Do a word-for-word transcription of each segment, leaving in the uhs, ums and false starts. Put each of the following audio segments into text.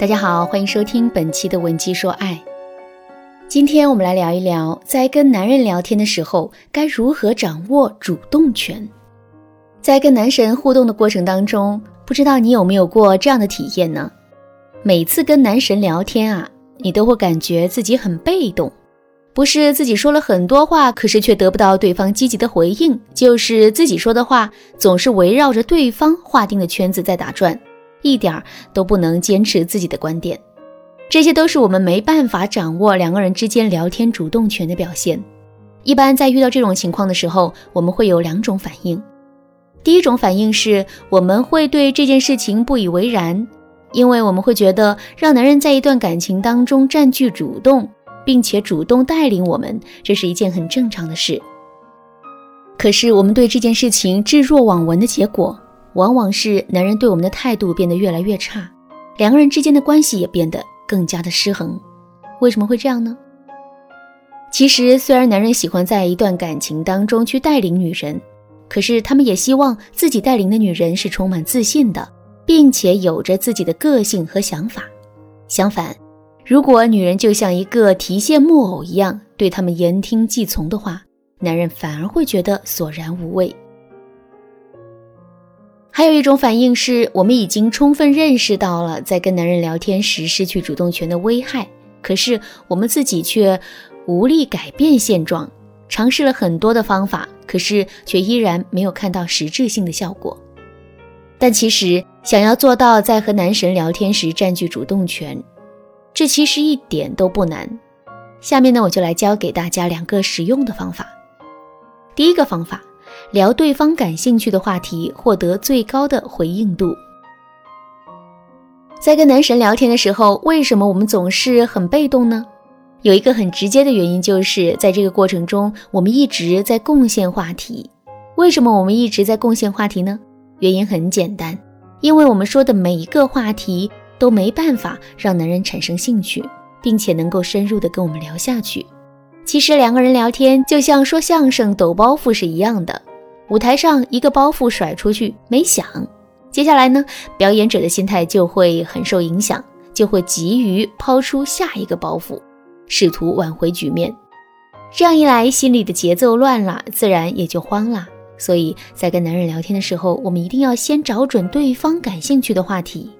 大家好，欢迎收听本期的文姬说爱。今天我们来聊一聊，在跟男人聊天的时候，该如何掌握主动权。在跟男神互动的过程当中，不知道你有没有过这样的体验呢？每次跟男神聊天啊，你都会感觉自己很被动，不是自己说了很多话，可是却得不到对方积极的回应，就是自己说的话总是围绕着对方划定的圈子在打转，一点都不能坚持自己的观点。这些都是我们没办法掌握两个人之间聊天主动权的表现。一般在遇到这种情况的时候，我们会有两种反应。第一种反应是，我们会对这件事情不以为然，因为我们会觉得让男人在一段感情当中占据主动，并且主动带领我们，这是一件很正常的事。可是我们对这件事情置若罔闻的结果，往往是男人对我们的态度变得越来越差，两个人之间的关系也变得更加的失衡。为什么会这样呢？其实虽然男人喜欢在一段感情当中去带领女人，可是他们也希望自己带领的女人是充满自信的，并且有着自己的个性和想法。相反，如果女人就像一个提线木偶一样，对他们言听计从的话，男人反而会觉得索然无味。还有一种反应是，我们已经充分认识到了在跟男人聊天时失去主动权的危害，可是我们自己却无力改变现状，尝试了很多的方法，可是却依然没有看到实质性的效果。但其实想要做到在和男神聊天时占据主动权，这其实一点都不难。下面呢，我就来教给大家两个实用的方法。第一个方法，聊对方感兴趣的话题，获得最高的回应度。在跟男神聊天的时候，为什么我们总是很被动呢？有一个很直接的原因，就是在这个过程中，我们一直在贡献话题。为什么我们一直在贡献话题呢？原因很简单，因为我们说的每一个话题都没办法让男人产生兴趣，并且能够深入的跟我们聊下去。其实两个人聊天就像说相声抖包袱是一样的，舞台上一个包袱甩出去没响，接下来呢，表演者的心态就会很受影响，就会急于抛出下一个包袱，试图挽回局面。这样一来，心里的节奏乱了，自然也就慌了。所以在跟男人聊天的时候，我们一定要先找准对方感兴趣的话题。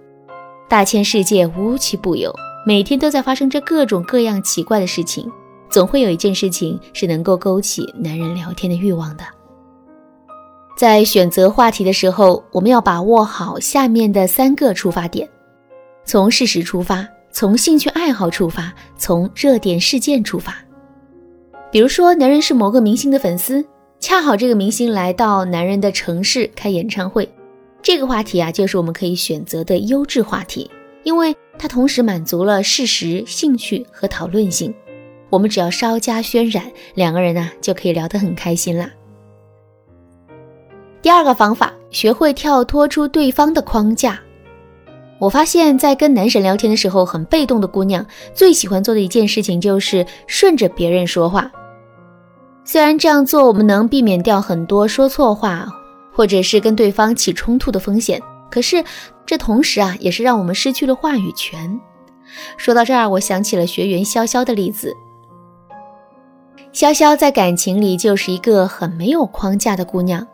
大千世界无奇不有，每天都在发生着各种各样奇怪的事情，总会有一件事情是能够勾起男人聊天的欲望的。在选择话题的时候，我们要把握好下面的三个出发点：从事实出发，从兴趣爱好出发，从热点事件出发。比如说，男人是某个明星的粉丝，恰好这个明星来到男人的城市开演唱会，这个话题啊，就是我们可以选择的优质话题，因为它同时满足了事实、兴趣和讨论性。我们只要稍加渲染，两个人啊就可以聊得很开心啦。第二个方法，学会跳脱出对方的框架。我发现在跟男神聊天的时候，很被动的姑娘最喜欢做的一件事情就是顺着别人说话。虽然这样做我们能避免掉很多说错话或者是跟对方起冲突的风险，可是这同时啊，也是让我们失去了话语权。说到这儿，我想起了学员潇潇的例子。潇潇在感情里就是一个很没有框架的姑娘，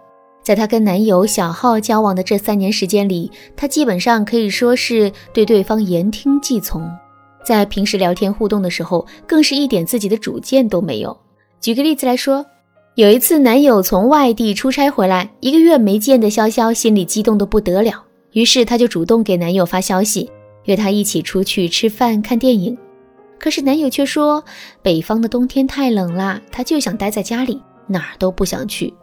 在她跟男友小浩交往的这三年时间里，她基本上可以说是对对方言听计从，在平时聊天互动的时候，更是一点自己的主见都没有。举个例子来说，有一次男友从外地出差回来，一个月没见的潇潇心里激动得不得了，于是她就主动给男友发消息，约她一起出去吃饭看电影。可是男友却说，北方的冬天太冷啦，他就想待在家里，哪儿都不想去。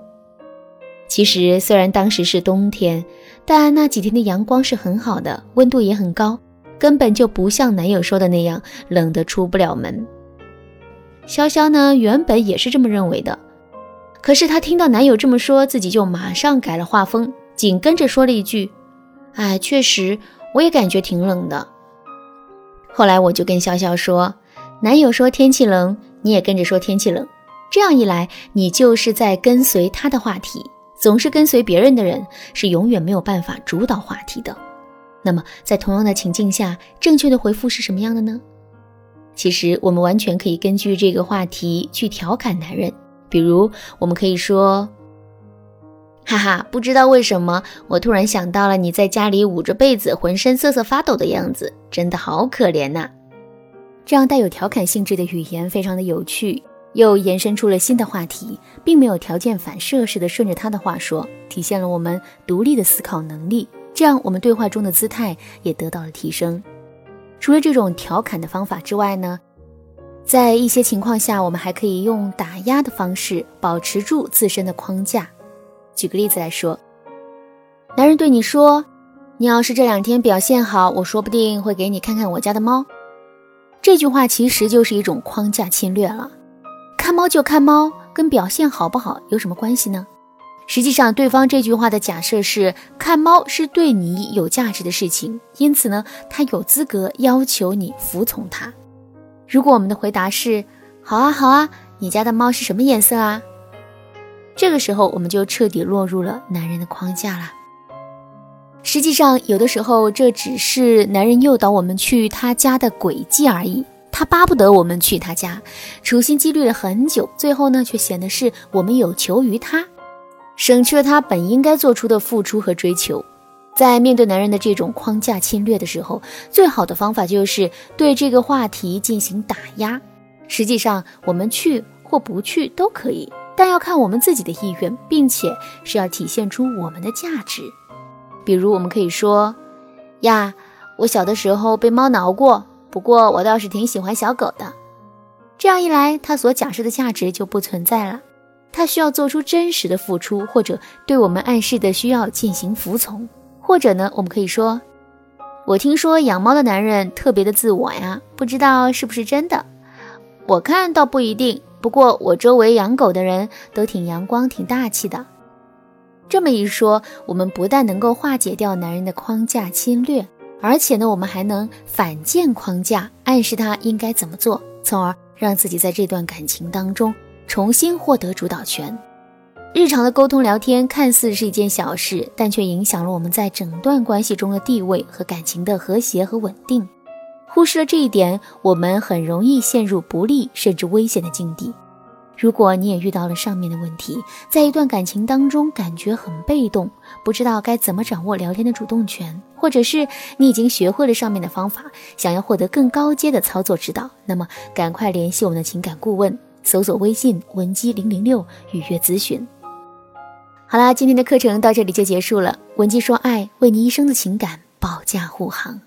其实虽然当时是冬天，但那几天的阳光是很好的，温度也很高，根本就不像男友说的那样冷得出不了门。潇潇呢，原本也是这么认为的，可是她听到男友这么说，自己就马上改了画风，紧跟着说了一句，哎，确实我也感觉挺冷的。后来我就跟潇潇说，男友说天气冷，你也跟着说天气冷，这样一来，你就是在跟随他的话题，总是跟随别人的人，是永远没有办法主导话题的。那么在同样的情境下，正确的回复是什么样的呢？其实我们完全可以根据这个话题去调侃男人，比如我们可以说，哈哈，不知道为什么我突然想到了你在家里捂着被子浑身瑟瑟发抖的样子，真的好可怜呐。这样带有调侃性质的语言非常的有趣，又延伸出了新的话题，并没有条件反射式的顺着他的话说，体现了我们独立的思考能力，这样我们对话中的姿态也得到了提升。除了这种调侃的方法之外呢，在一些情况下我们还可以用打压的方式保持住自身的框架。举个例子来说，男人对你说，你要是这两天表现好，我说不定会给你看看我家的猫。这句话其实就是一种框架侵略了，看猫就看猫，跟表现好不好有什么关系呢？实际上对方这句话的假设是，看猫是对你有价值的事情，因此呢，他有资格要求你服从他。如果我们的回答是，好啊好啊，你家的猫是什么颜色啊？这个时候我们就彻底落入了男人的框架了。实际上有的时候这只是男人诱导我们去他家的诡计而已，他巴不得我们去他家，处心积虑了很久，最后呢却显得是我们有求于他，省去了他本应该做出的付出和追求。在面对男人的这种框架侵略的时候，最好的方法就是对这个话题进行打压。实际上我们去或不去都可以，但要看我们自己的意愿，并且是要体现出我们的价值。比如我们可以说，呀，我小的时候被猫挠过，不过我倒是挺喜欢小狗的。这样一来，它所假设的价值就不存在了，它需要做出真实的付出，或者对我们暗示的需要进行服从。或者呢，我们可以说，我听说养猫的男人特别的自我呀，不知道是不是真的，我看倒不一定，不过我周围养狗的人都挺阳光挺大气的。这么一说，我们不但能够化解掉男人的框架侵略，而且呢，我们还能反建框架，暗示他应该怎么做，从而让自己在这段感情当中重新获得主导权。日常的沟通聊天看似是一件小事，但却影响了我们在整段关系中的地位和感情的和谐和稳定。忽视了这一点，我们很容易陷入不利甚至危险的境地。如果你也遇到了上面的问题，在一段感情当中感觉很被动，不知道该怎么掌握聊天的主动权，或者是你已经学会了上面的方法，想要获得更高阶的操作指导，那么赶快联系我们的情感顾问，搜索微信文姬零零六预约咨询。好啦，今天的课程到这里就结束了。文姬说爱，为你一生的情感保驾护航。